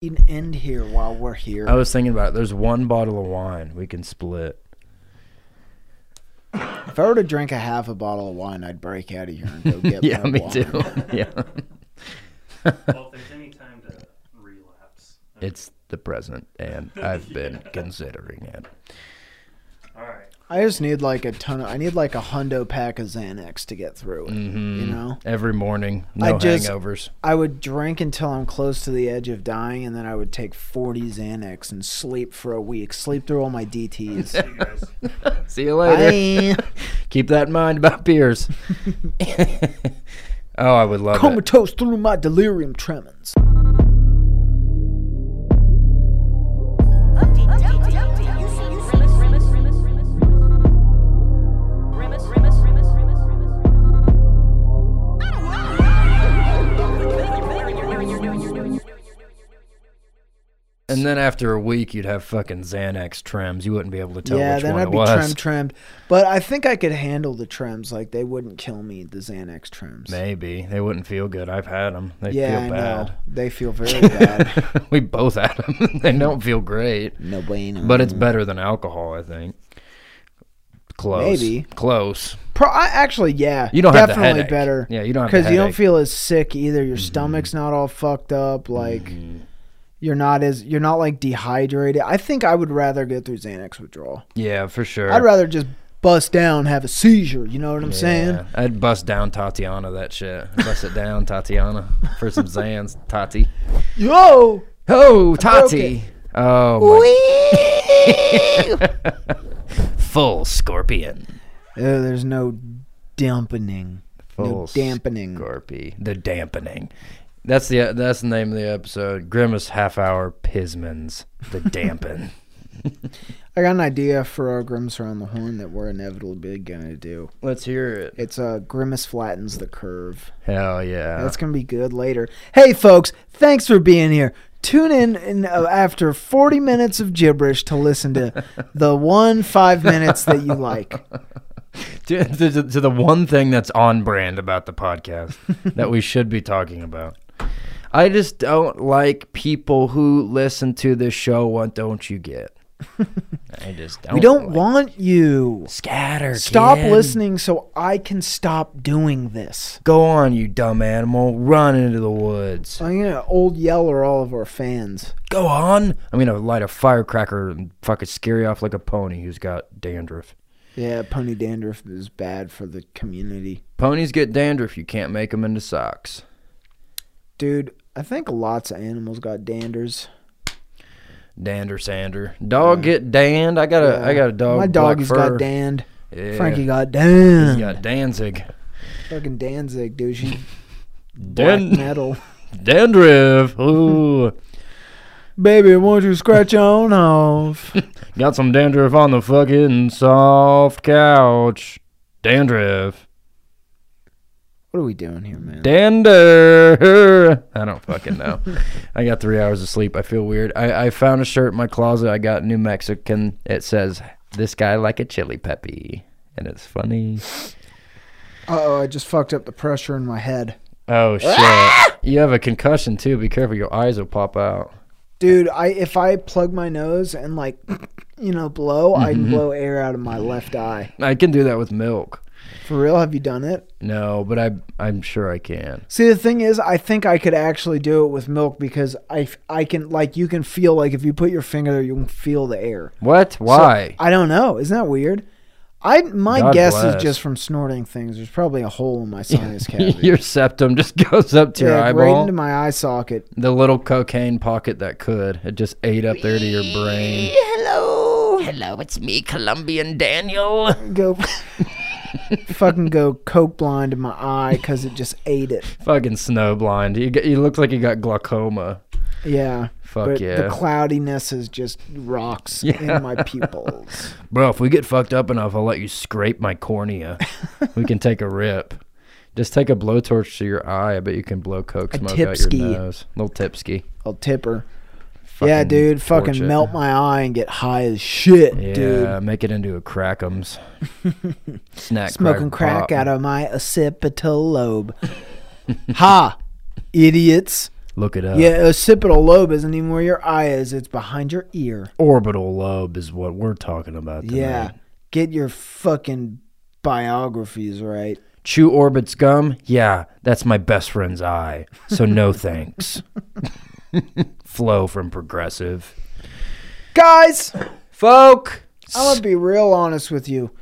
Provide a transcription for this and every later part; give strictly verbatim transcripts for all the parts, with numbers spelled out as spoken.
fucking end here while we're here. I was thinking about it. There's one bottle of wine we can split. If I were to drink a half a bottle of wine, I'd break out of here and go get yeah, more me wine. Too. Yeah. Well, if there's any time to relapse, I mean, it's the present, and I've been yeah. considering it. All right. I just need like a ton of, I need like a hundo pack of Xanax to get through it, mm-hmm. you know? Every morning, no I just, hangovers. I would drink until I'm close to the edge of dying, and then I would take forty Xanax and sleep for a week. Sleep through all my D Ts. See you guys. See you later. Bye. Keep that in mind about beers. Oh, I would love Comatose it. Through my delirium tremens. And then after a week, you'd have fucking Xanax trims. You wouldn't be able to tell yeah, which one it was. Yeah, then I'd be trim-trimmed. But I think I could handle the trims. Like, they wouldn't kill me, the Xanax trims. Maybe. They wouldn't feel good. I've had them. They yeah, feel bad. I know. They feel very bad. We both had them. They don't feel great. No bueno. But it's better than alcohol, I think. Close. Maybe. Close. Pro- actually, yeah. You don't have the headache. Definitely better. Yeah, you don't have the headache. Because you don't feel as sick either. Your mm-hmm. stomach's not all fucked up. Like... Mm-hmm. You're not as you're not like dehydrated. I think I would rather go through Xanax withdrawal. Yeah, for sure. I'd rather just bust down, have a seizure. You know what I'm yeah. saying? I'd bust down Tatiana that shit. Bust it down Tatiana for some Xans, Tati. Yo, oh Tati. Oh my. Full scorpion. Oh, there's no dampening. Full no dampening. Scorpion. The dampening. That's the that's the name of the episode. Grimace half hour Pismans the dampen. I got an idea for our Grimace around the horn that we're inevitably gonna do. Let's hear it. It's uh Grimace flattens the curve. Hell yeah, that's gonna be good later. Hey folks, thanks for being here. Tune in, in uh, after forty minutes of gibberish to listen to the one five minutes that you like. To, to, to the one thing that's on brand about the podcast that we should be talking about. I just don't like people who listen to this show. What don't you get? I just don't. We don't like want it. You. Scatter. Stop kid. Listening so I can stop doing this. Go on, you dumb animal. Run into the woods. I'm going to Old Yeller all of our fans. Go on. I'm going to light a firecracker and fucking scare you off like a pony who's got dandruff. Yeah, pony dandruff is bad for the community. Ponies get dandruff. You can't make them into socks. Dude, I think lots of animals got danders. Dander sander. Dog yeah. get danned. I got a, yeah. I got a dog. My doggy's got danned. Yeah. Frankie got danned. He's got Danzig. Fucking Danzig, dude. She black Dan- metal. Dandruff. Ooh. Baby, won't you scratch your own off? Got some dandruff on the fucking soft couch. Dandruff. What are we doing here, man? Dander. I don't fucking know. I got three hours of sleep. I feel weird. I, I found a shirt in my closet. I got New Mexican. It says, "This guy like a chili peppy." And it's funny. Uh-oh, I just fucked up the pressure in my head. Oh, shit. You have a concussion, too. Be careful. Your eyes will pop out. Dude, I if I plug my nose and, like, you know, blow, mm-hmm. I can blow air out of my left eye. I can do that with milk. For real? Have you done it? No, but I, I'm sure I can. See, the thing is, I think I could actually do it with milk because I, I can, like, you can feel, like, if you put your finger there, you can feel the air. What? Why? So, I don't know. Isn't that weird? I My God guess bless. Is just from snorting things. There's probably a hole in my sinus cavity. Your septum just goes up to yeah, your eyeball. Right into my eye socket. The little cocaine pocket that could. It just ate up there to your brain. Hello. Hello, it's me, Colombian Daniel. Go. Fucking go coke blind in my eye because it just ate it. Fucking snow blind. You, you look like you got glaucoma. Yeah. Fuck but yeah. The cloudiness is just rocks yeah. in my pupils. Bro, if we get fucked up enough, I'll let you scrape my cornea. We can take a rip. Just take a blowtorch to your eye. I bet you can blow coke smoke out your nose. A little tipsky. A little tipper. Fucking yeah, dude. Fucking it. Melt my eye and get high as shit, yeah, dude. Yeah, make it into a crackums. Snack smoking crack, crack out of my occipital lobe. Ha, idiots. Look it up. Yeah, occipital lobe isn't even where your eye is. It's behind your ear. Orbital lobe is what we're talking about tonight. Yeah. Get your fucking biographies right. Chew Orbit's gum? Yeah, that's my best friend's eye. So no thanks. Flow from Progressive. Guys. Folk. I'm going to be real honest with you.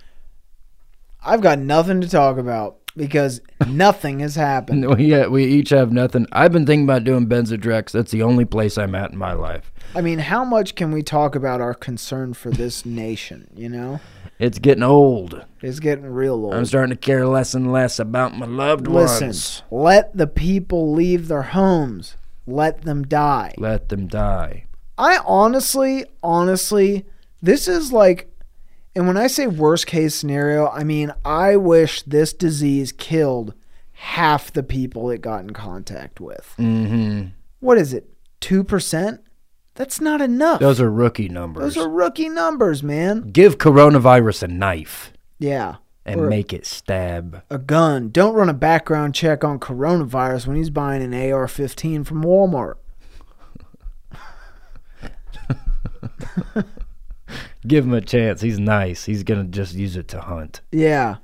I've got nothing to talk about. Because nothing has happened. No, yeah, we each have nothing. I've been thinking about doing Benzedrex. That's the only place I'm at in my life. I mean, how much can we talk about our concern for this nation, you know? It's getting old. It's getting real old. I'm starting to care less and less about my loved Listen, ones. Listen, let the people leave their homes. Let them die. Let them die. I honestly, honestly, this is like... And when I say worst case scenario, I mean, I wish this disease killed half the people it got in contact with. Mm-hmm. What is it? two percent? That's not enough. Those are rookie numbers. Those are rookie numbers, man. Give coronavirus a knife. Yeah. And or make it stab. A gun. Don't run a background check on coronavirus when he's buying an A R fifteen from Walmart. Give him a chance. He's nice. He's going to just use it to hunt. Yeah,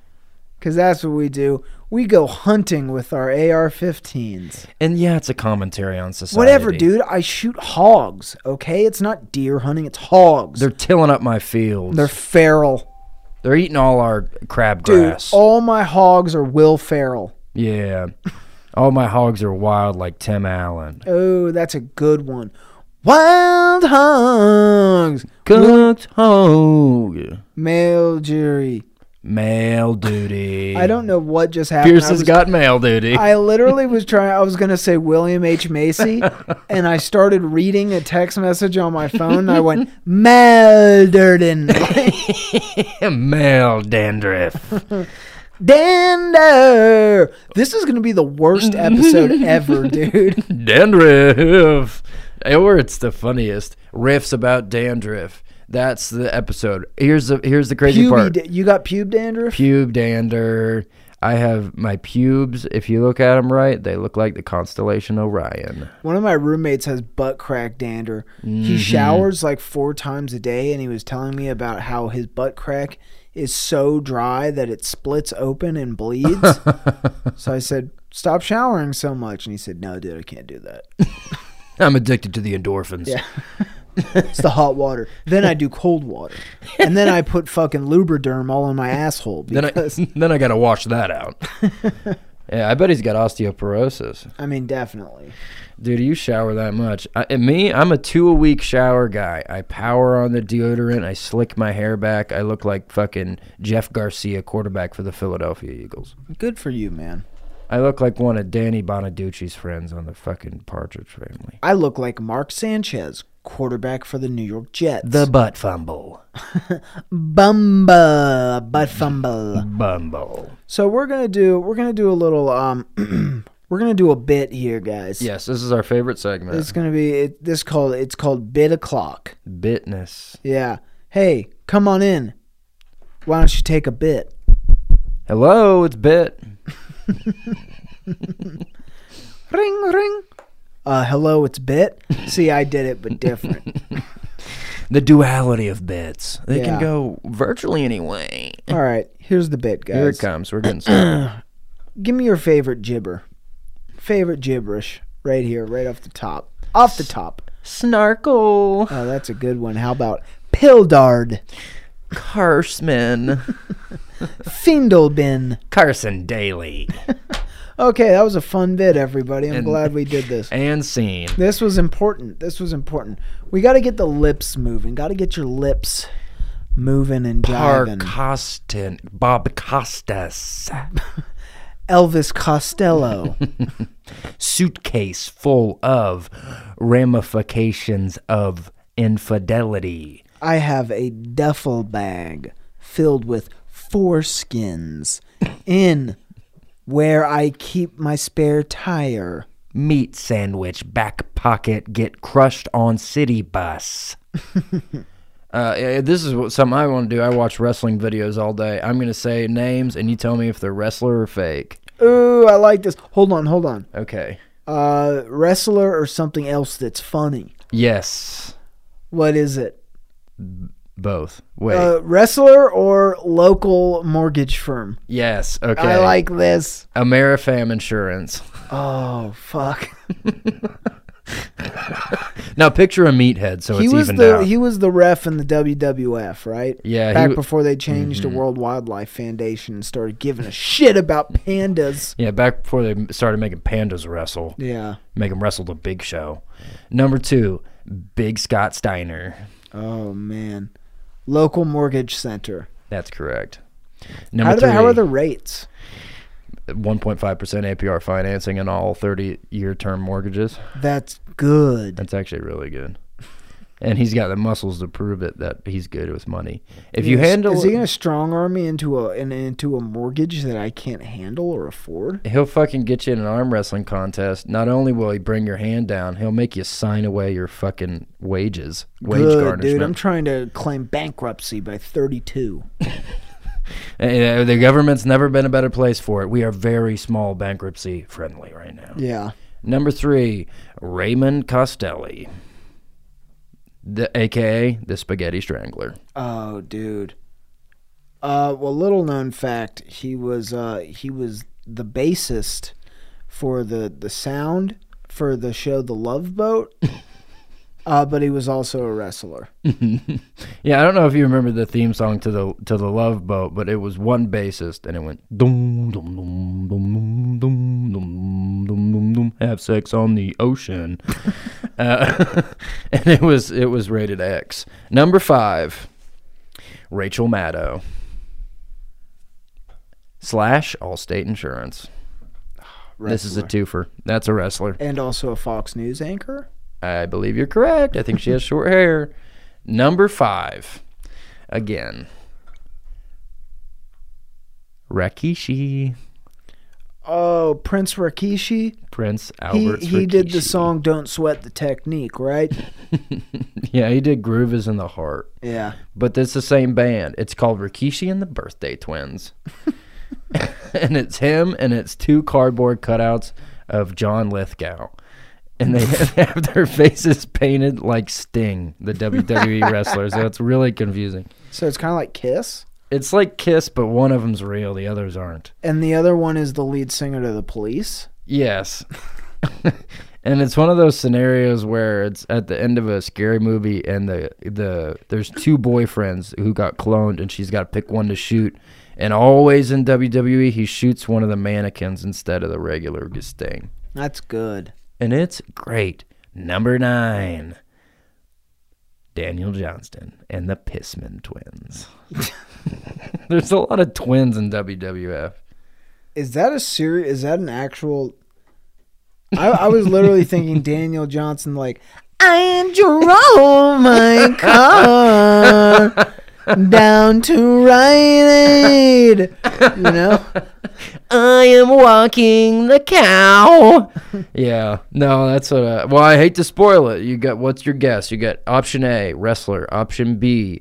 because that's what we do. We go hunting with our A R fifteens. And yeah, it's a commentary on society. Whatever, dude. I shoot hogs, okay? It's not deer hunting. It's hogs. They're tilling up my fields. They're feral. They're eating all our crabgrass. Dude, all my hogs are Will Ferrell. Yeah. All my hogs are wild like Tim Allen. Oh, that's a good one. Wild hogs. Cooked hog. Mail jury. Mail duty. I don't know what just happened. Pierce has got mail duty. I literally was trying, I was going to say William H. Macy, and I started reading a text message on my phone, and I went, mail dirtin. Mail dandruff. Dander. This is going to be the worst episode ever, dude. Dandruff. Or it's the funniest. Riffs about dandruff. That's the episode. Here's the here's the crazy Puby part. Da- you got pube dandruff? Pube dander. I have my pubes. If you look at them right, they look like the constellation Orion. One of my roommates has butt crack dander. Mm-hmm. He showers like four times a day, and he was telling me about how his butt crack is so dry that it splits open and bleeds. So I said, stop showering so much. And he said, no, dude, I can't do that. I'm addicted to the endorphins. Yeah. It's the hot water. Then I do cold water. And then I put fucking Lubriderm all in my asshole. Because... Then I, then I got to wash that out. Yeah, I bet he's got osteoporosis. I mean, definitely. Dude, you shower that much. I, and me, I'm a two-a-week shower guy. I power on the deodorant. I slick my hair back. I look like fucking Jeff Garcia, quarterback for the Philadelphia Eagles. Good for you, man. I look like one of Danny Bonaduce's friends on the fucking Partridge Family. I look like Mark Sanchez, quarterback for the New York Jets. The butt fumble. Bumble. Butt fumble. Bumble. So we're gonna do we're gonna do a little um we're gonna do a bit here, guys. Yes, this is our favorite segment. It's gonna be it, this called it's called Bit O'Clock. Bitness. Yeah. Hey, come on in. Why don't you take a bit? Hello, it's Bit. Ring ring. Uh hello, it's Bit. See, I did it but different. The duality of bits. They yeah. can go virtually any way. All right, here's the bit, guys. Here it comes. We're getting started. Give me your favorite gibber. Favorite gibberish right here, right off the top. Off the top. Snarkle. Oh, that's a good one. How about Pildard? Carsman. Findelbin. Carson Daly. Okay, that was a fun bit, everybody. I'm and, glad we did this. And scene. This was important. This was important. We got to get the lips moving. Got to get your lips moving and jiving. Parcostin. Bob Costas. Elvis Costello. Suitcase full of ramifications of infidelity. I have a duffel bag filled with foreskins in where I keep my spare tire. Meat sandwich, back pocket, get crushed on city bus. uh, this is what, something I want to do. I watch wrestling videos all day. I'm going to say names, and you tell me if they're wrestler or fake. Ooh, I like this. Hold on, hold on. Okay. Uh, wrestler or something else that's funny? Yes. What is it? Both. Wait. Uh, wrestler or local mortgage firm? Yes. Okay. I like this. AmeriFam Insurance. Oh, fuck. Now picture a meathead, so he it's was evened the, out. He was the ref in the W W F, right? Yeah. Back w- before they changed mm-hmm. to World Wildlife Foundation and started giving a shit about pandas. Yeah, back before they started making pandas wrestle. Yeah. Make them wrestle the Big Show. Number two, Big Scott Steiner. Oh, man. Local mortgage center. That's correct. Number how, do they, three, how are the rates? one point five percent A P R financing in all thirty-year term mortgages. That's good. That's actually really good. And he's got the muscles to prove it that he's good with money. If you is, handle, is he gonna strong arm me into a in, into a mortgage that I can't handle or afford? He'll fucking get you in an arm wrestling contest. Not only will he bring your hand down, he'll make you sign away your fucking wages. Wage good, garnishment. Dude, I'm trying to claim bankruptcy by thirty-two. The government's never been a better place for it. We are very small bankruptcy friendly right now. Yeah. Number three, Raymond Costelli. The A K A the Spaghetti Strangler. Oh, dude. Uh, well, little known fact, he was uh, he was the bassist for the the sound for the show The Love Boat, uh, but he was also a wrestler. Yeah, I don't know if you remember the theme song to the to the Love Boat, but it was one bassist, and it went dum dum dum dum dum dum dum dum. Have sex on the ocean. Uh, and it was it was rated X. Number five, Rachel Maddow slash Allstate Insurance. Wrestler. This is a twofer. That's a wrestler and also a Fox News anchor. I believe you're correct. I think she has short hair. Number five, again, Rikishi. Oh, Prince Rikishi? Prince Albert Rikishi. He did the song Don't Sweat the Technique, right? Yeah, he did Groove is in the Heart. Yeah. But it's the same band. It's called Rikishi and the Birthday Twins. And it's him and it's two cardboard cutouts of John Lithgow. And they have their faces painted like Sting, the W W E wrestler. So it's really confusing. So it's kind of like Kiss? It's like Kiss, but one of them's real. The others aren't. And the other one is the lead singer to The Police? Yes. And it's one of those scenarios where it's at the end of a scary movie, and the the there's two boyfriends who got cloned, and she's got to pick one to shoot. And always in W W E, he shoots one of the mannequins instead of the regular Sting. That's good. And it's great. Number nine, Daniel Johnston and the Pissman Twins. There's a lot of twins in W W F. Is that a serious? Is that an actual? I, I was literally thinking Daniel Johnston, like, I am drove my car down to Rite Aid. You know, I am walking the cow. Yeah, no, that's what. I, well, I hate to spoil it. You got what's your guess? You got option A, wrestler. Option B,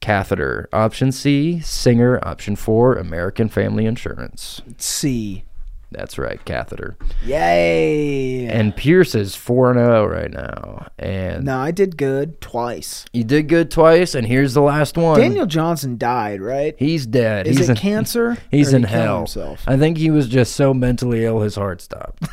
catheter. Option C, singer. Option four, American Family Insurance. C. That's right, catheter. Yay! And Pierce is four and oh right now. And no, I did good twice. You did good twice, and here's the last one. Daniel Johnston died, right? He's dead. Is he's it in, cancer? He's in he hell. Himself? I think he was just so mentally ill, his heart stopped.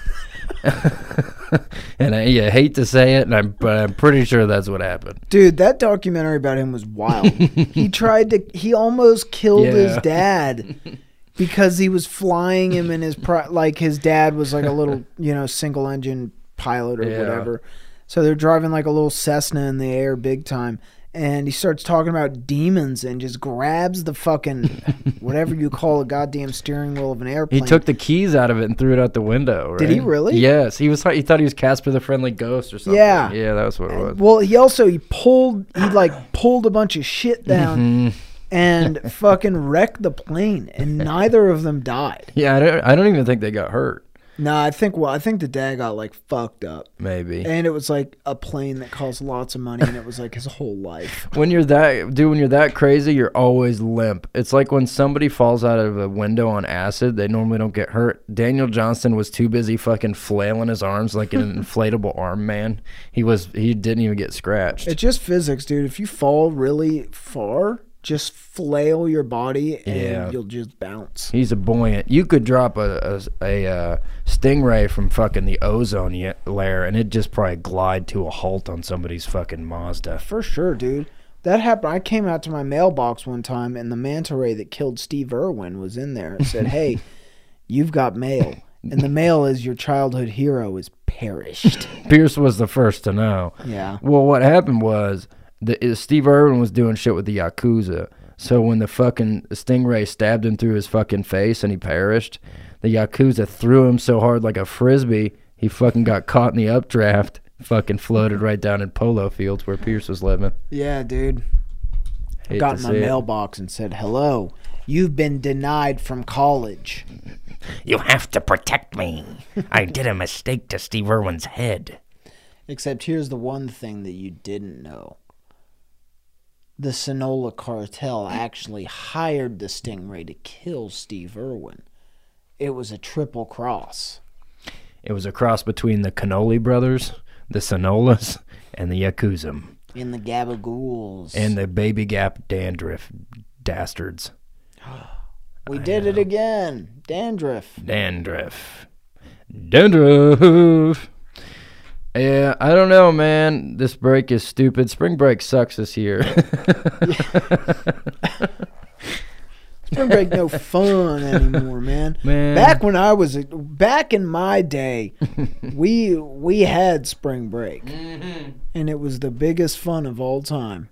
And I yeah, hate to say it, and I'm, but I'm pretty sure that's what happened. Dude, that documentary about him was wild. He tried to, he almost killed yeah. his dad. Because he was flying him in his, pri- like his dad was like a little, you know, single engine pilot or yeah. whatever. So they're driving like a little Cessna in the air big time. And he starts talking about demons and just grabs the fucking, whatever you call a goddamn steering wheel of an airplane. He took the keys out of it and threw it out the window, right? Did he really? Yes. He was. He thought he was Casper the Friendly Ghost or something. Yeah. Yeah, that was what it was. Well, he also, he pulled, he like pulled a bunch of shit down. Mm-hmm. And fucking wrecked the plane, and neither of them died. Yeah, I don't, I don't even think they got hurt. No, nah, I think well, I think the dad got like fucked up. Maybe. And it was like a plane that cost lots of money, and it was like his whole life. When you're that dude, when you're that crazy, you're always limp. It's like when somebody falls out of a window on acid, they normally don't get hurt. Daniel Johnston was too busy fucking flailing his arms like an inflatable arm man. He was he didn't even get scratched. It's just physics, dude. If you fall really far, just flail your body and yeah. you'll just bounce. He's a buoyant. You could drop a, a, a uh, stingray from fucking the ozone layer and it'd just probably glide to a halt on somebody's fucking Mazda. For sure, dude. That happened. I came out to my mailbox one time and the manta ray that killed Steve Irwin was in there and said, hey, you've got mail. And the mail is your childhood hero is perished. Pierce was the first to know. Yeah. Well, what happened was... The, Steve Irwin was doing shit with the Yakuza. So when the fucking stingray stabbed him through his fucking face and he perished, the Yakuza threw him so hard like a frisbee, he fucking got caught in the updraft, fucking floated right down in Polo Fields where Pierce was living. Yeah, dude. Hate got in my it. mailbox and said, hello, you've been denied from college. You have to protect me. I did a mistake to Steve Irwin's head. Except here's the one thing that you didn't know. The Sinaloa cartel actually hired the stingray to kill Steve Irwin. It was a triple cross. It was a cross between the Cannoli brothers, the Sinolas, and the Yakuza. And the Gabagools. And the Baby Gap Dandruff dastards. We did it again. Dandruff. Dandruff. Dandruff. Yeah, I don't know, man. This break is stupid. Spring break sucks this year. Spring break no fun anymore, man. man. Back when I was back in my day, we we had spring break, mm-hmm. and it was the biggest fun of all time.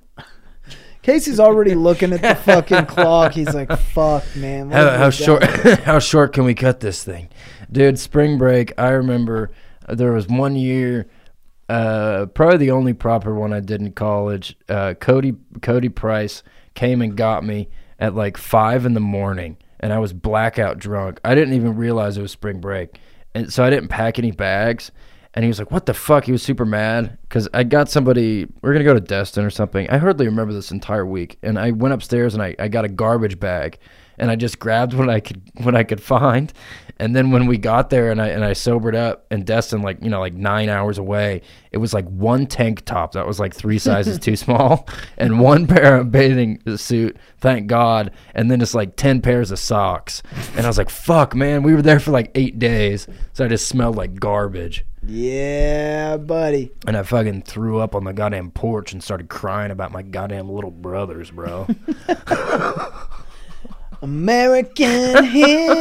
Casey's already looking at the fucking clock. He's like, "Fuck, man. How, how short? How short can we cut this thing, dude?" Spring break. I remember. There was one year, uh, probably the only proper one I did in college. Uh, Cody Cody Price came and got me at like five in the morning, and I was blackout drunk. I didn't even realize it was spring break, and so I didn't pack any bags. And he was like, "What the fuck?" He was super mad because I got somebody. We're gonna go to Destin or something. I hardly remember this entire week, and I went upstairs and I, I got a garbage bag. And I just grabbed what I could what I could find. And then when we got there and I and I sobered up and Destin, like, you know, like nine hours away, it was like one tank top that was like three sizes too small and one pair of bathing suit, thank God, and then just like ten pairs of socks. And I was like, fuck, man, we were there for like eight days. So I just smelled like garbage. Yeah, buddy. And I fucking threw up on the goddamn porch and started crying about my goddamn little brothers, bro. American hero.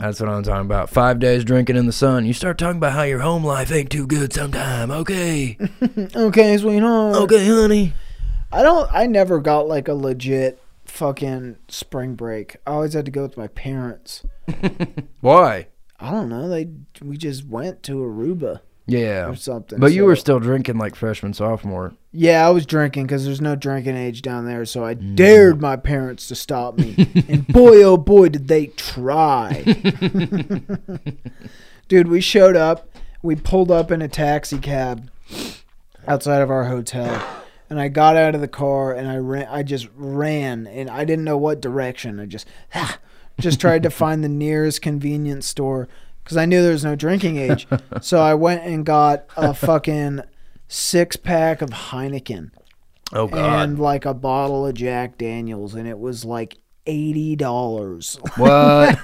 That's what I'm talking about. Five days drinking in the sun. You start talking about how your home life ain't too good sometime. Okay. Okay, sweetheart. Okay, honey. I don't. I never got like a legit fucking spring break. I always had to go with my parents. Why? I don't know. They we just went to Aruba. Yeah. Or something. But so. You were still drinking like freshman, sophomore. Yeah, I was drinking because there's no drinking age down there. So I no. dared my parents to stop me. And boy, oh boy, did they try. Dude, we showed up. We pulled up in a taxi cab outside of our hotel. And I got out of the car and I ran. I just ran. And I didn't know what direction. I just, ah, just tried to find the nearest convenience store. Because I knew there was no drinking age. So I went and got a fucking six-pack of Heineken. Oh, God. And, like, a bottle of Jack Daniels. And it was, like, eighty dollars. What?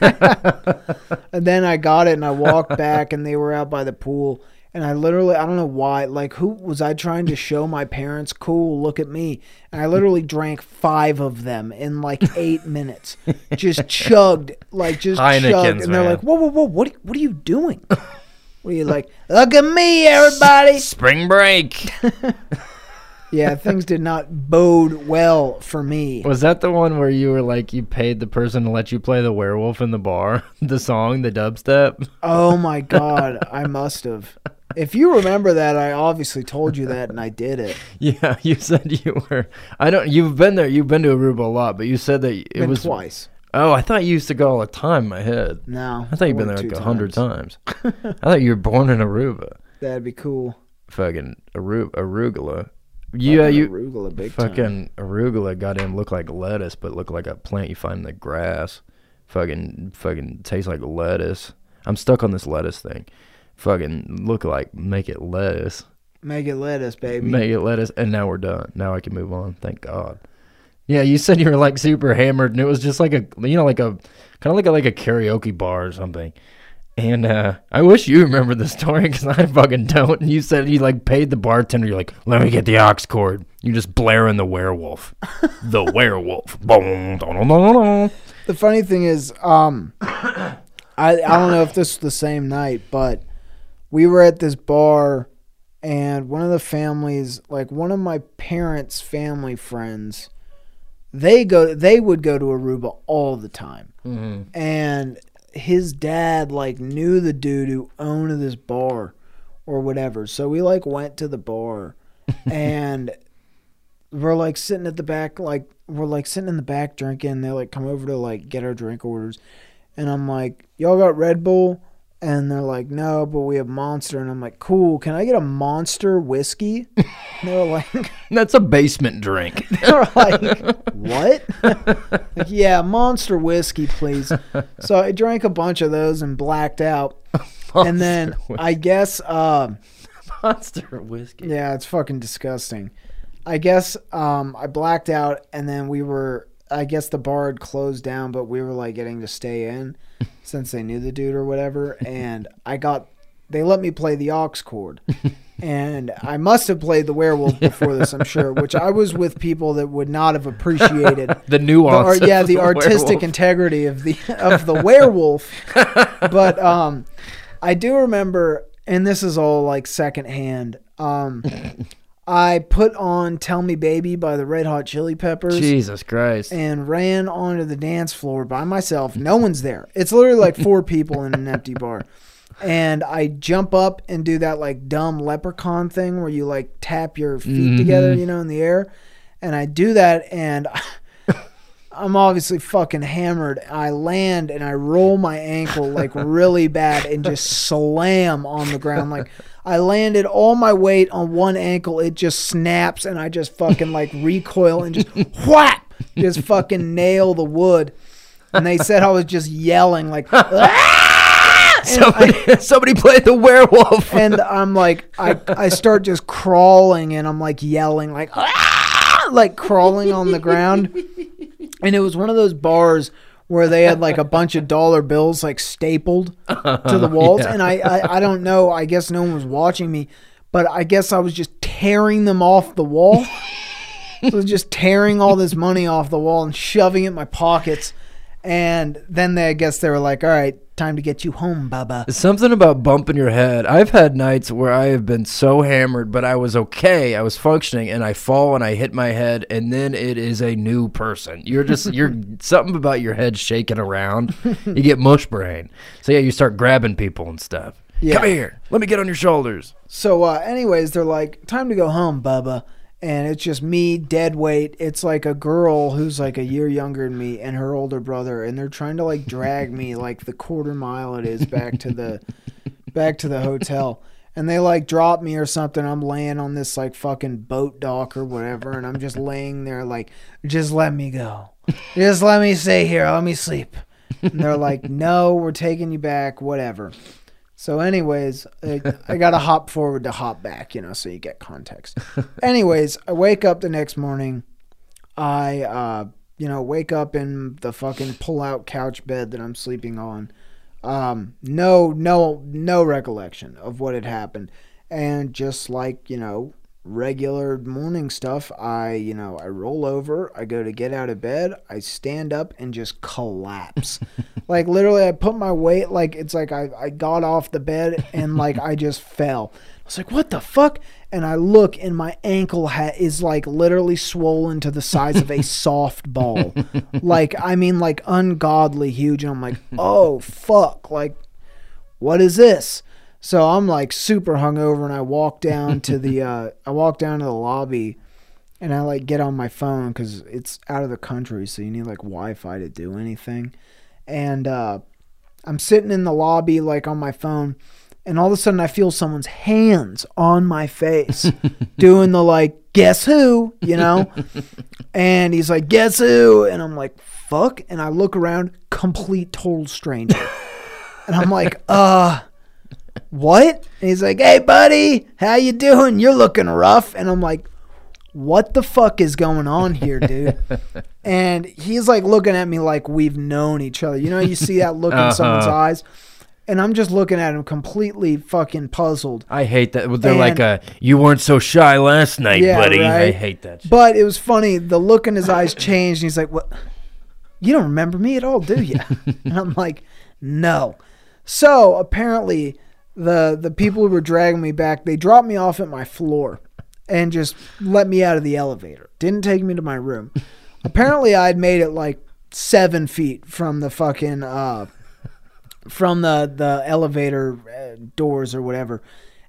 And then I got it, and I walked back, and they were out by the pool. And I literally, I don't know why, like, who was I trying to show my parents? Cool, look at me. And I literally drank five of them in like eight minutes. Just chugged, like, just Heineken's, chugged. And they're man. like, whoa, whoa, whoa, what, what are you doing? What are you like, look at me, everybody. Spring break. Yeah, things did not bode well for me. Was that the one where you were like, you paid the person to let you play the werewolf in the bar? The song, the dubstep? Oh, my God. I must have. If you remember that, I obviously told you that, and I did it. Yeah, you said you were. I don't. You've been there. You've been to Aruba a lot, but you said that it been was twice. Oh, I thought you used to go all the time in my head. No. I thought you'd been there like a hundred times. times. I thought you were born in Aruba. That'd be cool. Fucking Aru arugula. Yeah, fucking you arugula big fucking time. Arugula goddamn look like lettuce, but look like a plant you find in the grass. Fucking fucking tastes like lettuce. I'm stuck on this lettuce thing. Fucking look like make it lettuce. Make it lettuce, baby. Make it lettuce, and now we're done. Now I can move on. Thank God. Yeah, you said you were like super hammered, and it was just like a, you know, like a kind of like a, like a karaoke bar or something. And uh, I wish you remembered the story because I fucking don't. And you said you like paid the bartender. You're like, let me get the ox cord. You just blaring the werewolf, the werewolf. The funny thing is, um, I I don't know if this was the same night, but we were at this bar. And one of the families, like one of my parents' family friends, they go, they would go to Aruba all the time. Mm-hmm. And his dad, like, knew the dude who owned this bar or whatever. So we, like, went to the bar and we're, like, sitting at the back, like, we're, like, sitting in the back drinking. They, like, come over to, like, get our drink orders. And I'm like, y'all got Red Bull? And they're like, no, but we have Monster. And I'm like, cool, can I get a Monster whiskey? And they're like... That's a basement drink. They're like, what? Like, yeah, Monster whiskey, please. So I drank a bunch of those and blacked out. And then whiskey. I guess... Uh, Monster whiskey. Yeah, it's fucking disgusting. I guess um, I blacked out and then we were... I guess the bar had closed down, but we were, like, getting to stay in since they knew the dude or whatever. And I got – they let me play the aux chord. And I must have played the werewolf before this, I'm sure, which I was with people that would not have appreciated – the nuance. The, yeah, the, the artistic werewolf. Integrity of the of the werewolf. But um, I do remember – and this is all, like, secondhand um, – I put on Tell Me Baby by the Red Hot Chili Peppers. Jesus Christ. And ran onto the dance floor by myself. No one's there. It's literally like four people in an empty bar. And I jump up and do that like dumb leprechaun thing where you like tap your feet mm-hmm. together, you know, in the air. And I do that and I'm obviously fucking hammered. I land and I roll my ankle like really bad and just slam on the ground like... I landed all my weight on one ankle. It just snaps, and I just fucking, like, recoil and just whap, just fucking nail the wood. And they said I was just yelling, like, ah! somebody, I, somebody played the werewolf. And I'm, like, I, I start just crawling, and I'm, like, yelling, like, ah! Like, crawling on the ground. And it was one of those bars where they had like a bunch of dollar bills like stapled uh, to the walls. Yeah. And I, I, I don't know, I guess no one was watching me, but I guess I was just tearing them off the wall. So just tearing all this money off the wall and shoving it in my pockets. And then they, I guess they were like, all right, time to get you home, Baba. Something about bumping your head. I've had nights where I have been so hammered, but I was okay. I was functioning, and I fall and I hit my head, and then it is a new person. You're just, you're something about your head shaking around. You get mush brain. So, yeah, you start grabbing people and stuff. Yeah. Come here. Let me get on your shoulders. So, uh, anyways, they're like, time to go home, Baba. And it's just me, dead weight. It's like a girl who's like a year younger than me and her older brother, and they're trying to like drag me like the quarter mile it is back to the back to the hotel. And they like drop me or something. I'm laying on this like fucking boat dock or whatever, and I'm just laying there like, just let me go. Just let me stay here. Let me sleep. And they're like, no, we're taking you back, whatever. So anyways, I, I got to hop forward to hop back, you know, so you get context. Anyways, I wake up the next morning. I, uh, you know, wake up in the fucking pull-out couch bed that I'm sleeping on. Um, no, no, no recollection of what had happened. And just like, you know, regular morning stuff, I, you know, I roll over, I go to get out of bed, I stand up and just collapse. Like literally I put my weight, like it's like I, I got off the bed and like I just fell. I was like, what the fuck? And I look and my ankle ha- is like literally swollen to the size of a softball. Like, I mean like ungodly huge. And I'm like, oh fuck, like what is this? So I'm like super hungover, and I walk down to the uh, I walk down to the lobby, And I like get on my phone because it's out of the country, so you need like Wi-Fi to do anything. And uh, I'm sitting in the lobby like on my phone, and all of a sudden I feel someone's hands on my face doing the like, guess who, you know? And he's like, guess who? And I'm like, fuck. And I look around, complete total stranger. And I'm like, uh... what? And he's like, hey buddy, how you doing? You're looking rough. And I'm like, what the fuck is going on here, dude? And he's like looking at me like we've known each other. You know, you see that look uh-huh. in someone's eyes. And I'm just looking at him completely fucking puzzled. I hate that. They're and, like, a, you weren't so shy last night, yeah, buddy. Right? I hate that shit. But it was funny. The look in his eyes changed. And he's like, what? You don't remember me at all, do you? And I'm like, no. So apparently... The the people who were dragging me back, they dropped me off at my floor and just let me out of the elevator. Didn't take me to my room. Apparently, I had made it like seven feet from the fucking, uh, from the, the elevator doors or whatever.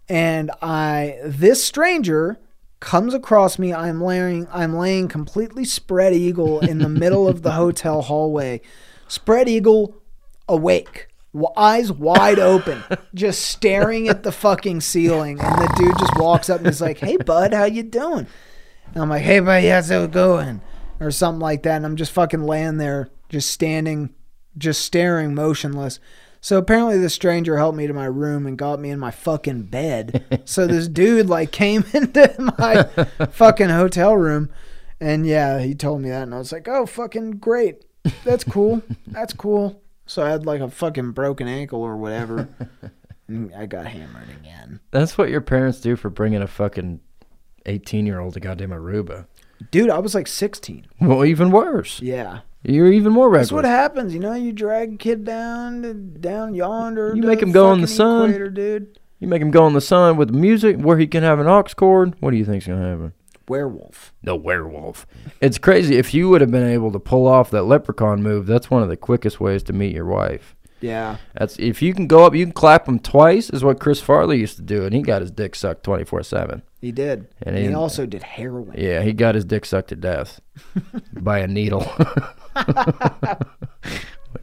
And I, this stranger comes across me. I'm laying, I'm laying completely spread eagle in the middle of the hotel hallway. Spread eagle, awake. Eyes wide open, just staring at the fucking ceiling, and the dude just walks up and is like, "Hey, bud, how you doing?" And I'm like, "Hey, buddy, how's it going?" or something like that. And I'm just fucking laying there, just standing, just staring, motionless. So apparently, this stranger helped me to my room and got me in my fucking bed. So this dude like came into my fucking hotel room, and yeah, he told me that, and I was like, "Oh, fucking great, that's cool, that's cool." So I had like a fucking broken ankle or whatever. And I got hammered again. That's what your parents do for bringing a fucking eighteen-year-old to goddamn Aruba. Dude, I was like sixteen. Well, even worse. Yeah. You're even more reckless. That's what happens. You know, you drag a kid down to, down yonder. You make him go in the sun. Equator, dude. You make him go in the sun with music where he can have an aux cord. What do you think's going to happen? Werewolf. The werewolf. It's crazy. If you would have been able to pull off that leprechaun move, that's one of the quickest ways to meet your wife. Yeah. That's if you can go up, you can clap them twice, is what Chris Farley used to do, and he got his dick sucked twenty-four seven. He did. And, and he, he also did heroin. Yeah, he got his dick sucked to death by a needle.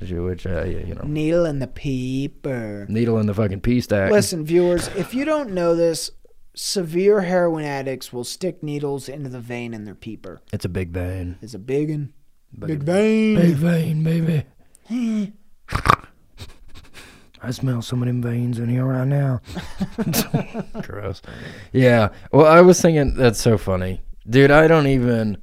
Which, which uh, you know. Needle in the peeper. Needle in the fucking pee stack. Listen, viewers, if you don't know this, severe heroin addicts will stick needles into the vein in their peeper. It's a big vein. It's a big one. Big, big vein. Big vein, baby. I smell some of them veins in here right now. Gross. Yeah. Well, I was thinking, that's so funny. Dude, I don't even...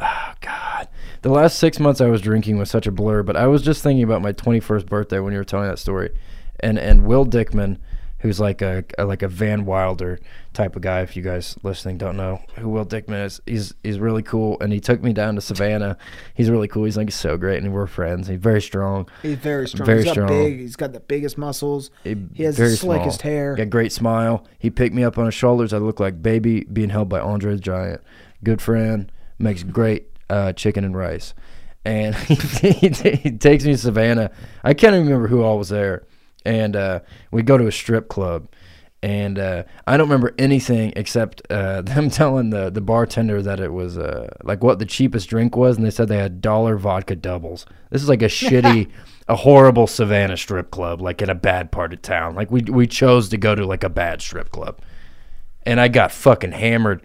Oh, God. The last six months I was drinking was such a blur, but I was just thinking about my twenty-first birthday when you were telling that story. And, and Will Dickman... who's like a, a like a Van Wilder type of guy, if you guys listening don't know who Will Dickman is. He's he's really cool, and he took me down to Savannah. He's really cool. He's like so great, and we're friends. He's very strong. He's very strong. Very he's strong. Got big. He's got the biggest muscles. He, he has the slickest small. hair. Got a great smile. He picked me up on his shoulders. I look like baby being held by Andre the Giant. Good friend. Makes great uh, chicken and rice. And he, he, he takes me to Savannah. I can't even remember who all was there. And uh, we go to a strip club, and uh, I don't remember anything except uh, them telling the, the bartender that it was, uh, like, what the cheapest drink was, and they said they had dollar vodka doubles. This is like a shitty, a horrible Savannah strip club, like in a bad part of town. Like, we we chose to go to, like, a bad strip club. And I got fucking hammered.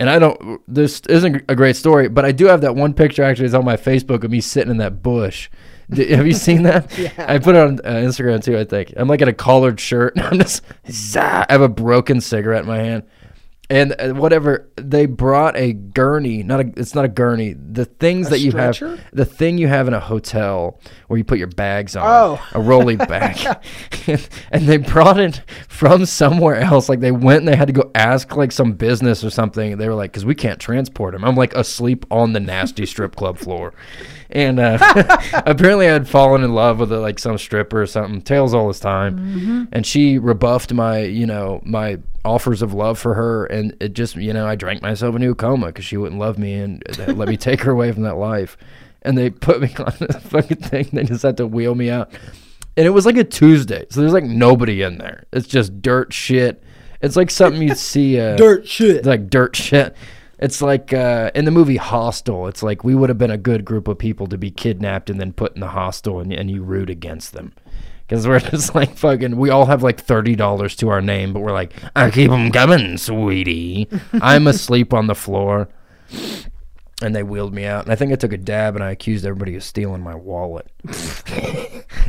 And I don't, this isn't a great story, but I do have that one picture, actually, it's on my Facebook of me sitting in that bush. Have you seen that? Yeah. I put it on uh, Instagram too, I think. I'm like in a collared shirt, and I'm just, zah, I have a broken cigarette in my hand. And uh, whatever, they brought a gurney, not a, it's not a gurney, the things a that stretcher? you have, the thing you have in a hotel where you put your bags on, oh. a rolly bag. And they brought it from somewhere else. Like they went and they had to go ask like some business or something. They were like, because we can't transport them. I'm like asleep on the nasty strip club floor. And uh, apparently I had fallen in love with a, like some stripper or something, tails all this time. Mm-hmm. And she rebuffed my, you know, my offers of love for her. And it just, you know, I drank myself into a coma because she wouldn't love me and let me take her away from that life. And they put me on this fucking thing. They just had to wheel me out. And it was like a Tuesday. So there's like nobody in there. It's just dirt shit. It's like something you'd see. Uh, dirt shit. Like dirt shit. It's like uh, in the movie Hostel, it's like we would have been a good group of people to be kidnapped and then put in the hostel, and, and you root against them. Because we're just like fucking, we all have like thirty dollars to our name, but we're like, I keep them coming, sweetie. I'm asleep on the floor. And they wheeled me out. And I think I took a dab and I accused everybody of stealing my wallet.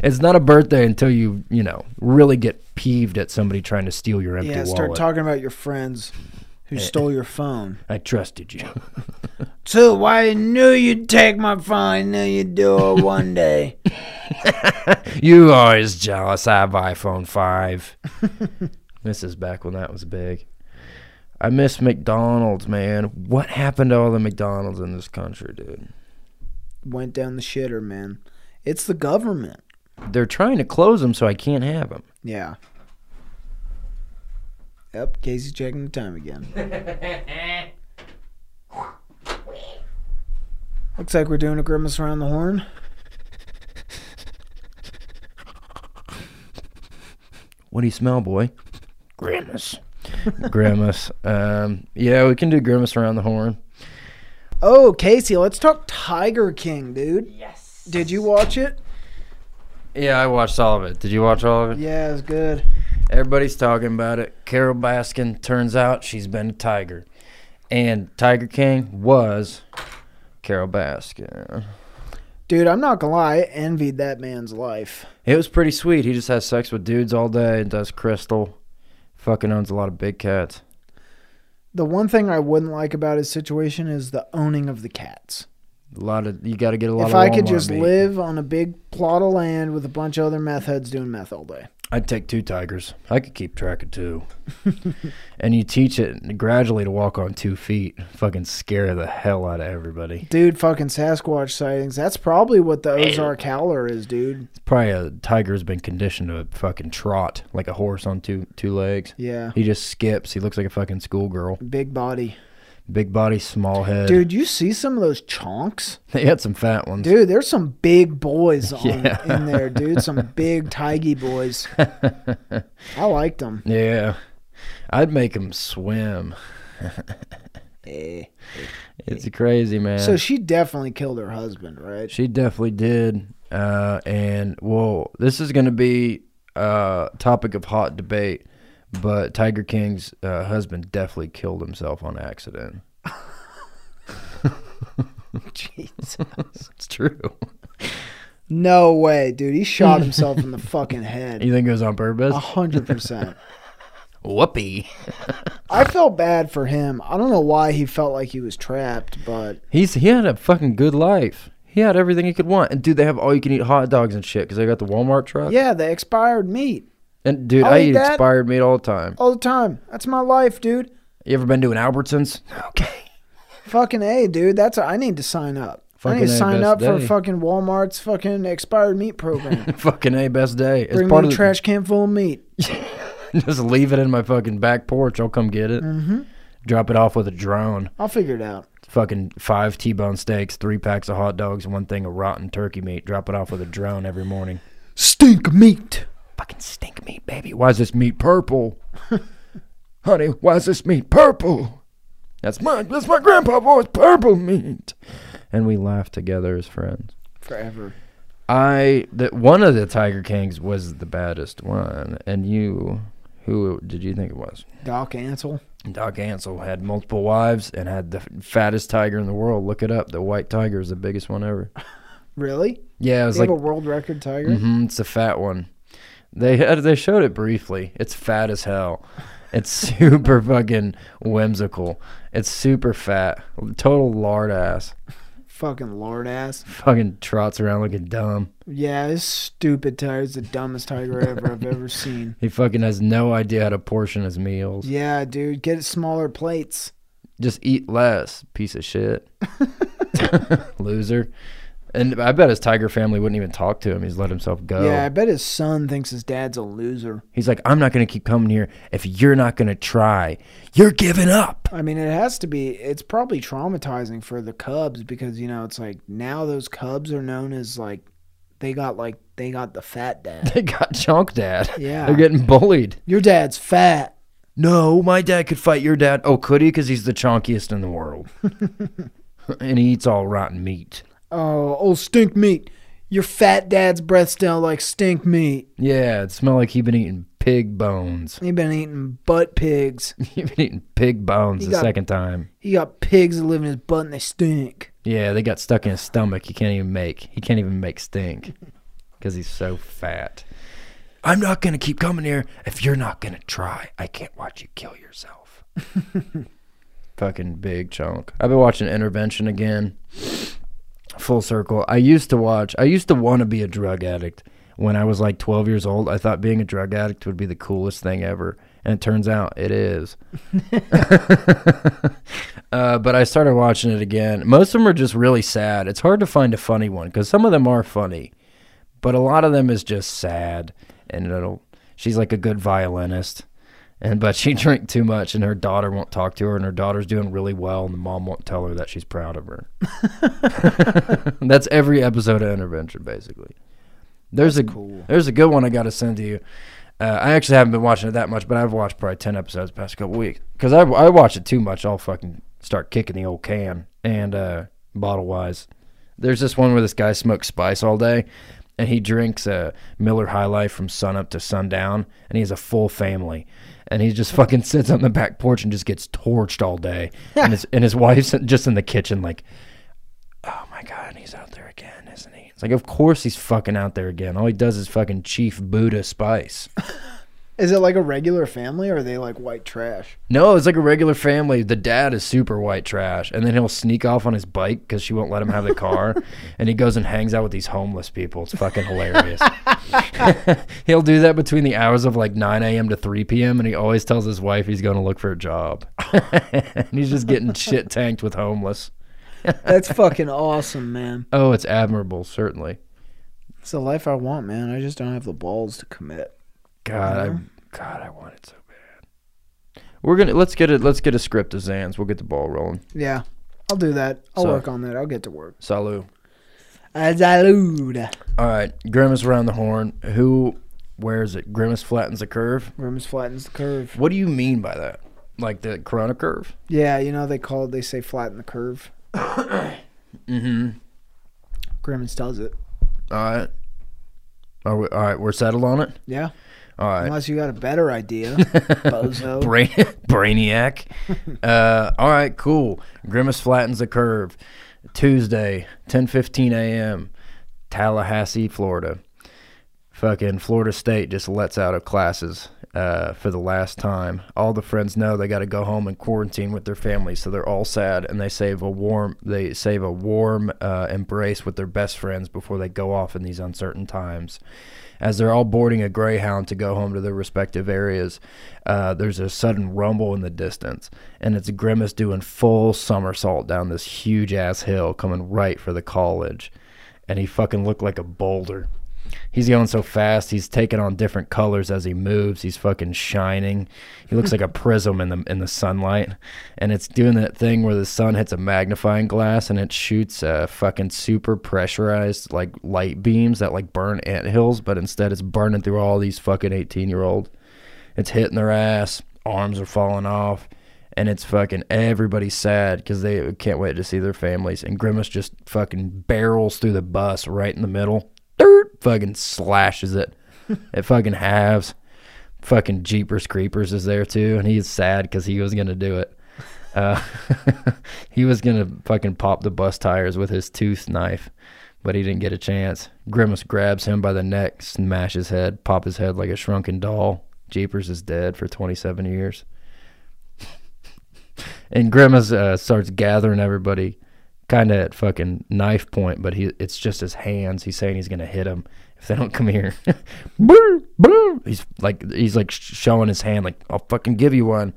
It's not a birthday until you, you know, really get peeved at somebody trying to steal your empty wallet. Yeah, start wallet. talking about your friends who stole your phone. I trusted you. So why I knew you'd take my phone. I knew you'd do it one day. You always jealous. I have iPhone five. This is back when that was big. I miss McDonald's, man. What happened to all the McDonald's in this country, dude? Went down the shitter, man. It's the government. They're trying to close them so I can't have them. Yeah. Yep, Casey's checking the time again. Looks like we're doing a grimace around the horn. What do you smell, boy? Grimace. Grimace. Um, yeah, we can do Grimace around the horn. Oh, Casey, let's talk Tiger King, dude. Yes. Did you watch it? Yeah, I watched all of it. Did you watch all of it? Yeah, it was good. Everybody's talking about it. Carol Baskin, turns out she's been a tiger. And Tiger King was Carol Baskin. Dude, I'm not going to lie. I envied that man's life. It was pretty sweet. He just has sex with dudes all day and does crystal. Fucking owns a lot of big cats. The one thing I wouldn't like about his situation is the owning of the cats. A lot of You got to get a lot if of If I Walmart could just meat. live on a big plot of land with a bunch of other meth heads doing meth all day. I'd take two tigers. I could keep track of two. And you teach it gradually to walk on two feet. Fucking scare the hell out of everybody. Dude, fucking Sasquatch sightings. That's probably what the Ozark Howler is, dude. It's probably a tiger's been conditioned to fucking trot like a horse on two two legs. Yeah. He just skips. He looks like a fucking schoolgirl. Big body. Big body, small head. Dude, you see some of those chonks? They had some fat ones. Dude, there's some big boys on, yeah. in there, dude. Some big tiggy boys. I liked them. Yeah. I'd make them swim. It's crazy, man. So she definitely killed her husband, right? She definitely did. Uh, and, whoa, this is going to be a topic of hot debate. But Tiger King's uh, husband definitely killed himself on accident. Jesus. It's true. No way, dude. He shot himself in the fucking head. You think it was on purpose? A hundred percent. Whoopee. I felt bad for him. I don't know why he felt like he was trapped, but... He's, he had a fucking good life. He had everything he could want. And, dude, they have all-you-can-eat hot dogs and shit because they got the Walmart truck. Yeah, the expired meat. And dude, I'll I eat expired meat all the time. All the time. That's my life, dude. You ever been to an Albertsons? Okay. Fucking A, dude. That's a, I need to sign up. Fucking I need to a sign up day. for fucking Walmart's fucking expired meat program. Fucking A, best day. Bring it's part me of a trash the... can full of meat. Just leave it in my fucking back porch. I'll come get it. Mm-hmm. Drop it off with a drone. I'll figure it out. Fucking five T-bone steaks, three packs of hot dogs, one thing of rotten turkey meat. Drop it off with a drone every morning. Stink meat. Fucking stink meat, baby. Why is this meat purple? Honey, why is this meat purple? That's my, that's my grandpa voice, purple meat. And we laughed together as friends. Forever. I, that one of the Tiger Kings was the baddest one. And you, who did you think it was? Doc Ansel. Doc Ansel had multiple wives and had the fattest tiger in the world. Look it up. The white tiger is the biggest one ever. Really? Yeah. It was they like have a world record tiger? Mm-hmm, it's the fat one. They had, they showed it briefly. It's fat as hell. It's super fucking whimsical. It's super fat. Total lard ass. Fucking lard ass. Fucking trots around looking dumb. Yeah, this stupid tiger's the dumbest tiger ever I've ever seen. He fucking has no idea how to portion his meals. Yeah, dude. Get smaller plates. Just eat less, piece of shit. Loser. And I bet his tiger family wouldn't even talk to him. He's let himself go. Yeah, I bet his son thinks his dad's a loser. He's like, I'm not going to keep coming here if you're not going to try. You're giving up. I mean, it has to be. It's probably traumatizing for the cubs because, you know, it's like now those cubs are known as like they got like they got the fat dad. They got chunk dad. Yeah. They're getting bullied. Your dad's fat. No, my dad could fight your dad. Oh, could he? Because he's the chonkiest in the world. And he eats all rotten meat. Oh, old stink meat. Your fat dad's breath smell like stink meat. Yeah, it smelled like he'd been eating pig bones. He'd been eating butt pigs. He'd been eating pig bones he the got, second time. He got pigs that live in his butt and they stink. Yeah, they got stuck in his stomach. He can't even make. He can't even make stink because he's so fat. I'm not going to keep coming here if you're not going to try. I can't watch you kill yourself. Fucking big chunk. I've been watching Intervention again. Full circle. I used to watch. I used to want to be a drug addict. When I was like twelve years old, I thought being a drug addict would be the coolest thing ever. And it turns out it is. uh, but I started watching it again. Most of them are just really sad. It's hard to find a funny one because some of them are funny. But a lot of them is just sad. And it'll, she's like a good violinist. And but she drank too much, and her daughter won't talk to her, and her daughter's doing really well, and the mom won't tell her that she's proud of her. That's every episode of Intervention, basically. There's a cool. There's a good one I got to send to you. Uh, I actually haven't been watching it that much, but I've watched probably ten episodes the past couple weeks. Because I, I watch it too much, I'll fucking start kicking the old can, and uh, bottle-wise. There's this one where this guy smokes spice all day, and he drinks uh, Miller High Life from sunup to sundown, and he has a full family. And he just fucking sits on the back porch and just gets torched all day. and, his, and his wife's just in the kitchen like, oh my God, he's out there again, isn't he? It's like, of course he's fucking out there again. All he does is fucking Chief Buddha spice. Is it like a regular family, or are they like white trash? No, it's like a regular family. The dad is super white trash, and then he'll sneak off on his bike because she won't let him have the car, and he goes and hangs out with these homeless people. It's fucking hilarious. He'll do that between the hours of like nine a.m. to three p.m., and he always tells his wife he's going to look for a job. And he's just getting shit tanked with homeless. That's fucking awesome, man. Oh, it's admirable, certainly. It's the life I want, man. I just don't have the balls to commit. God, mm-hmm. I, God, I want it so bad. We're gonna let's get it. Let's get a script of Zans. We'll get the ball rolling. Yeah, I'll do that. I'll so, work on that. I'll get to work. Salud. Uh, salud. All right, Grimace around the horn. Who wears it? Grimace flattens the curve. Grimace flattens the curve. What do you mean by that? Like the Corona curve? Yeah, you know they call it. They say flatten the curve. Mm-hmm. Grimace does it. All right. Are we, all right, we're settled on it. Yeah. All right. Unless you got a better idea, bozo. Brain, brainiac. uh, all right, cool. Grimace flattens the curve. Tuesday, ten fifteen a.m., Tallahassee, Florida. Fucking Florida State just lets out of classes uh, for the last time. All the friends know they got to go home and quarantine with their families, so they're all sad, and they save a warm they save a warm uh, embrace with their best friends before they go off in these uncertain times. As they're all boarding a Greyhound to go home to their respective areas, uh, there's a sudden rumble in the distance, and it's Grimace doing full somersault down this huge-ass hill coming right for the college, and he fucking looked like a boulder. He's going so fast. He's taking on different colors as he moves. He's fucking shining. He looks like a prism in the in the sunlight. And it's doing that thing where the sun hits a magnifying glass and it shoots uh, fucking super pressurized like light beams that like burn anthills. But instead it's burning through all these fucking eighteen-year-olds. It's hitting their ass. Arms are falling off. And it's fucking everybody's sad because they can't wait to see their families. And Grimace just fucking barrels through the bus right in the middle. Fucking slashes it. It fucking halves. Fucking Jeepers Creepers is there too, and he's sad because he was gonna do it. Uh, he was gonna fucking pop the bus tires with his tooth knife, but he didn't get a chance. Grimace grabs him by the neck, smash his head, pop his head like a shrunken doll. Jeepers is dead for twenty-seven years. And Grimace uh, starts gathering everybody. Kind of at fucking knife point, but he it's just his hands. He's saying he's going to hit him if they don't come here. he's like he's like showing his hand like, I'll fucking give you one.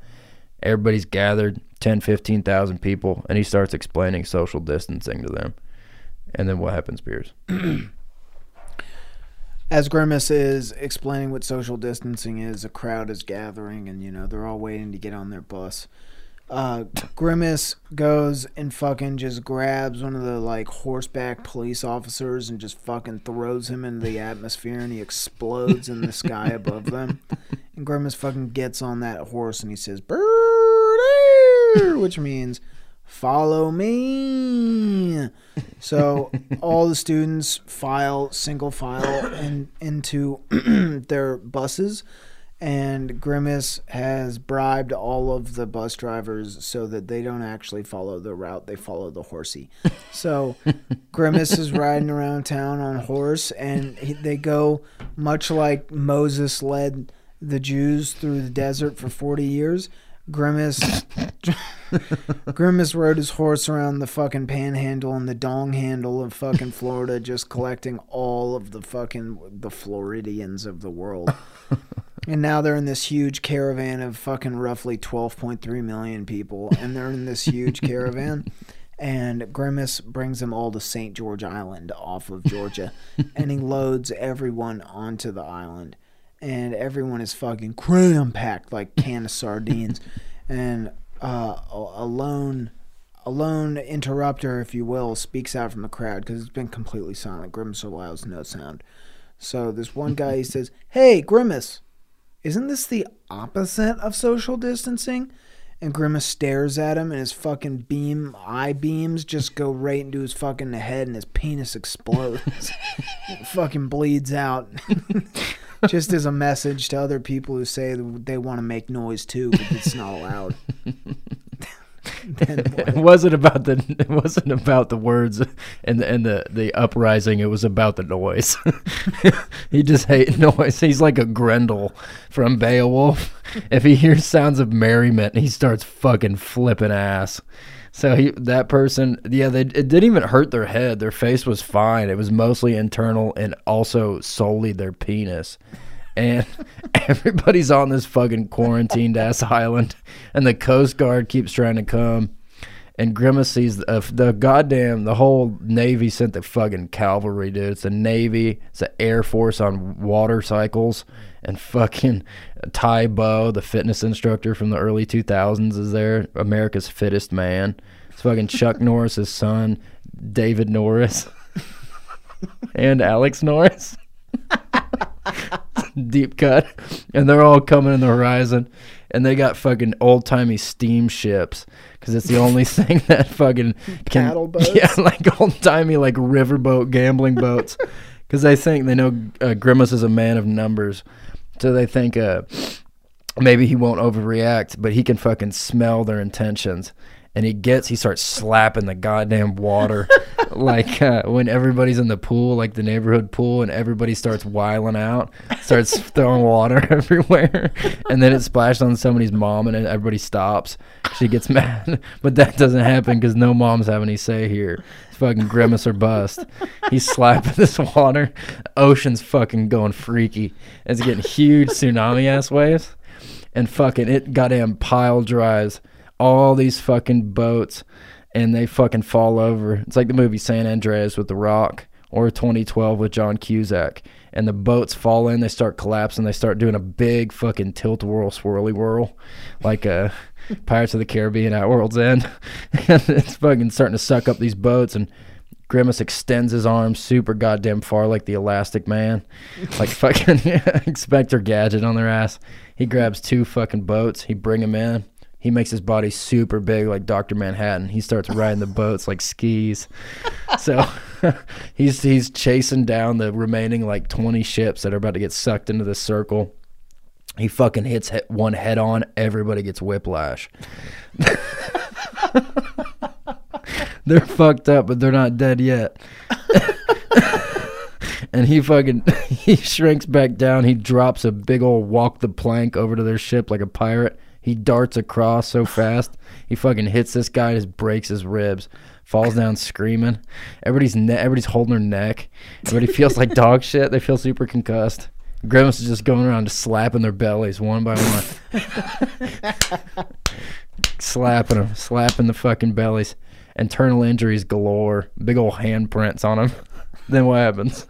Everybody's gathered, ten, fifteen thousand people, and he starts explaining social distancing to them. And then what happens, Beers? As Grimace is explaining what social distancing is, a crowd is gathering, and, you know, they're all waiting to get on their bus. Uh, Grimace goes and fucking just grabs one of the like horseback police officers and just fucking throws him into the atmosphere, and he explodes in the sky above them. And Grimace fucking gets on that horse and he says, "Birdie," which means follow me. So all the students file single file and in, into their buses. And Grimace has bribed all of the bus drivers so that they don't actually follow the route. They follow the horsey. So Grimace is riding around town on a horse, and he, they go much like Moses led the Jews through the desert for forty years. Grimace Grimace rode his horse around the fucking panhandle and the dong handle of fucking Florida, just collecting all of the fucking the Floridians of the world. And now they're in this huge caravan of fucking roughly twelve point three million people. And they're in this huge caravan. And Grimace brings them all to Saint George Island off of Georgia. And he loads everyone onto the island. And everyone is fucking cram-packed like a can of sardines. And uh, a lone, a lone interrupter, if you will, speaks out from the crowd because it's been completely silent. Grimace allows no sound. So this one guy, he says, "Hey, Grimace. Isn't this the opposite of social distancing?" And Grimace stares at him, and his fucking beam, eye beams just go right into his fucking head, and his penis explodes. It fucking bleeds out. Just as a message to other people who say they want to make noise too, but it's not allowed. It wasn't about the it wasn't about the words and the, and the, the uprising. It was about the noise. He just hates noise. He's like a Grendel from Beowulf. If he hears sounds of merriment, he starts fucking flipping ass. So he, that person, yeah, they, it didn't even hurt their head. Their face was fine. It was mostly internal and also solely their penis. And everybody's on this fucking quarantined-ass island, and the Coast Guard keeps trying to come. And Grimace sees the, the goddamn, the whole Navy sent the fucking cavalry, dude. It's the Navy, it's the Air Force on water cycles, and fucking Ty Bo, the fitness instructor from the early two thousands, is there, America's fittest man. It's fucking Chuck Norris's son, David Norris, and Alex Norris. Deep cut. And they're all coming in the horizon, and they got fucking old timey steamships because it's the only thing that fucking can, cattle boats. Yeah, like old timey like riverboat gambling boats, because they think they know uh, Grimace is a man of numbers, so they think uh maybe he won't overreact, but he can fucking smell their intentions. And he gets, he starts slapping the goddamn water, like uh, when everybody's in the pool, like the neighborhood pool, and everybody starts wiling out, starts throwing water everywhere, and then it splashed on somebody's mom, and everybody stops. She gets mad, but that doesn't happen because no moms have any say here. It's fucking Grimace or bust. He's slapping this water. The ocean's fucking going freaky. It's getting huge tsunami-ass waves, and fucking it goddamn pile drives all these fucking boats, and they fucking fall over. It's like the movie San Andreas with The Rock, or twenty twelve with John Cusack. And the boats fall in, they start collapsing, they start doing a big fucking tilt-whirl, swirly-whirl, like uh, Pirates of the Caribbean at World's End. And it's fucking starting to suck up these boats, and Grimace extends his arm super goddamn far like the Elastic Man. Like fucking Inspector Gadget on their ass. He grabs two fucking boats, he bring them in. He makes his body super big like Doctor Manhattan. He starts riding the boats like skis. So he's he's chasing down the remaining like twenty ships that are about to get sucked into this circle. He fucking hits he- one head on. Everybody gets whiplash. They're fucked up, but they're not dead yet. And he fucking, he shrinks back down. He drops a big old walk the plank over to their ship like a pirate. He darts across so fast, he fucking hits this guy, just breaks his ribs, falls down screaming. Everybody's ne- everybody's holding their neck. Everybody feels like dog shit. They feel super concussed. Grimace is just going around just slapping their bellies one by one. Slapping them, slapping the fucking bellies. Internal injuries galore. Big old handprints on them. Then what happens?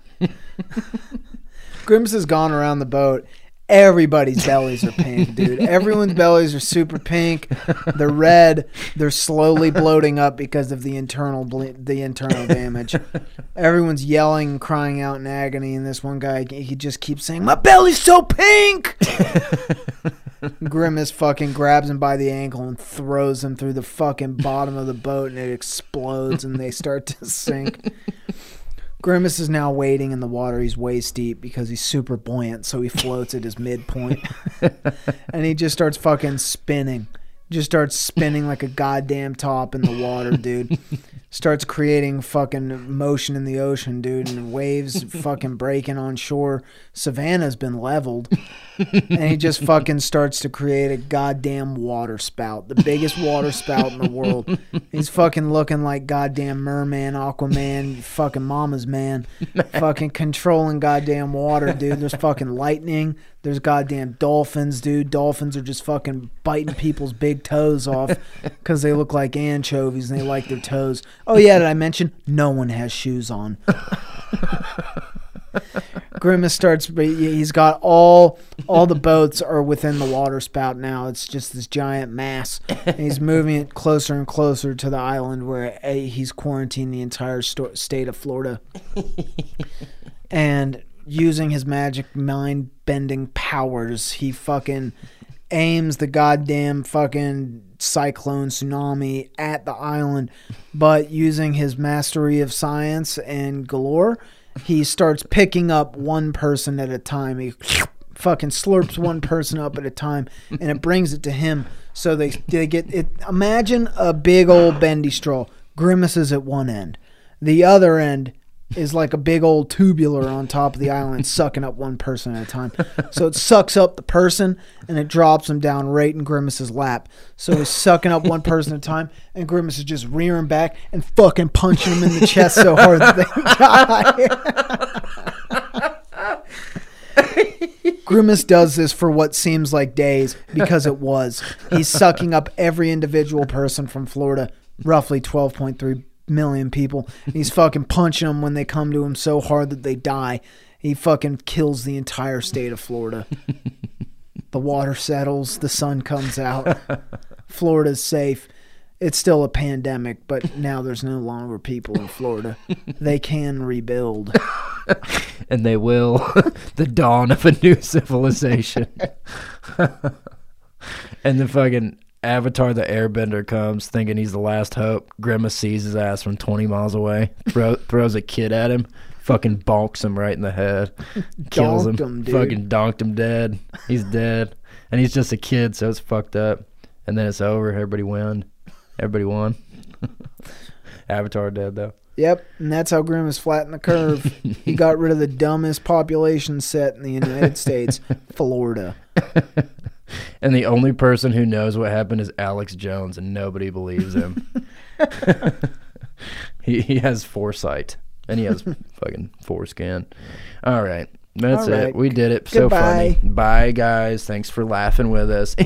Grimace has gone around the boat. Everybody's bellies are pink, dude. Everyone's bellies are super pink. They're red. They're slowly bloating up because of the internal ble- the internal damage. Everyone's yelling and crying out in agony, and this one guy, he just keeps saying, "My belly's so pink!" Grimace fucking grabs him by the ankle and throws him through the fucking bottom of the boat, and it explodes, and they start to sink. Grimace is now wading in the water. He's waist deep because he's super buoyant, so he floats at his midpoint. And he just starts fucking spinning. Just starts spinning like a goddamn top in the water, dude. Starts creating fucking motion in the ocean, dude, and waves fucking breaking on shore. Savannah's been leveled. And he just fucking starts to create a goddamn water spout. The biggest water spout in the world. He's fucking looking like goddamn Merman, Aquaman, fucking Mama's Man. Fucking controlling goddamn water, dude. There's fucking lightning. There's goddamn dolphins, dude. Dolphins are just fucking biting people's big toes off because they look like anchovies and they like their toes. Oh, yeah, did I mention? No one has shoes on. Grimace starts, but he's got all, all the boats are within the water spout now. It's just this giant mass. And he's moving it closer and closer to the island where a, he's quarantined the entire sto- state of Florida. And using his magic mind-bending powers, he fucking aims the goddamn fucking cyclone tsunami at the island. But using his mastery of science and galore, he starts picking up one person at a time. He fucking slurps one person up at a time, and it brings it to him. So they, they get it. Imagine a big old bendy straw. Grimace is at one end. The other end is like a big old tubular on top of the island, sucking up one person at a time. So it sucks up the person, and it drops him down right in Grimace's lap. So he's sucking up one person at a time, and Grimace is just rearing back and fucking punching him in the chest so hard that they die. Grimace does this for what seems like days, because it was. He's sucking up every individual person from Florida, roughly twelve point three million people. He's fucking punching them when they come to him so hard that they die. He fucking kills the entire state of Florida. The water settles, the sun comes out. Florida's safe. It's still a pandemic, but now there's no longer people in Florida. They can rebuild. And they will. The dawn of a new civilization. And the fucking Avatar the Airbender comes thinking he's the last hope. Grimace sees his ass from twenty miles away, throw, throws a kid at him, fucking bonks him right in the head, kills him, him fucking donked him dead. He's dead. And he's just a kid, so it's fucked up. And then it's over. Everybody won. Everybody won. Avatar dead, though. Yep, and that's how Grimace flattened the curve. He got rid of the dumbest population set in the United States, Florida. And the only person who knows what happened is Alex Jones, and nobody believes him. he he has foresight, and he has fucking foreskin. All right, that's All right. it. We did it. Goodbye. So funny. Bye, guys. Thanks for laughing with us.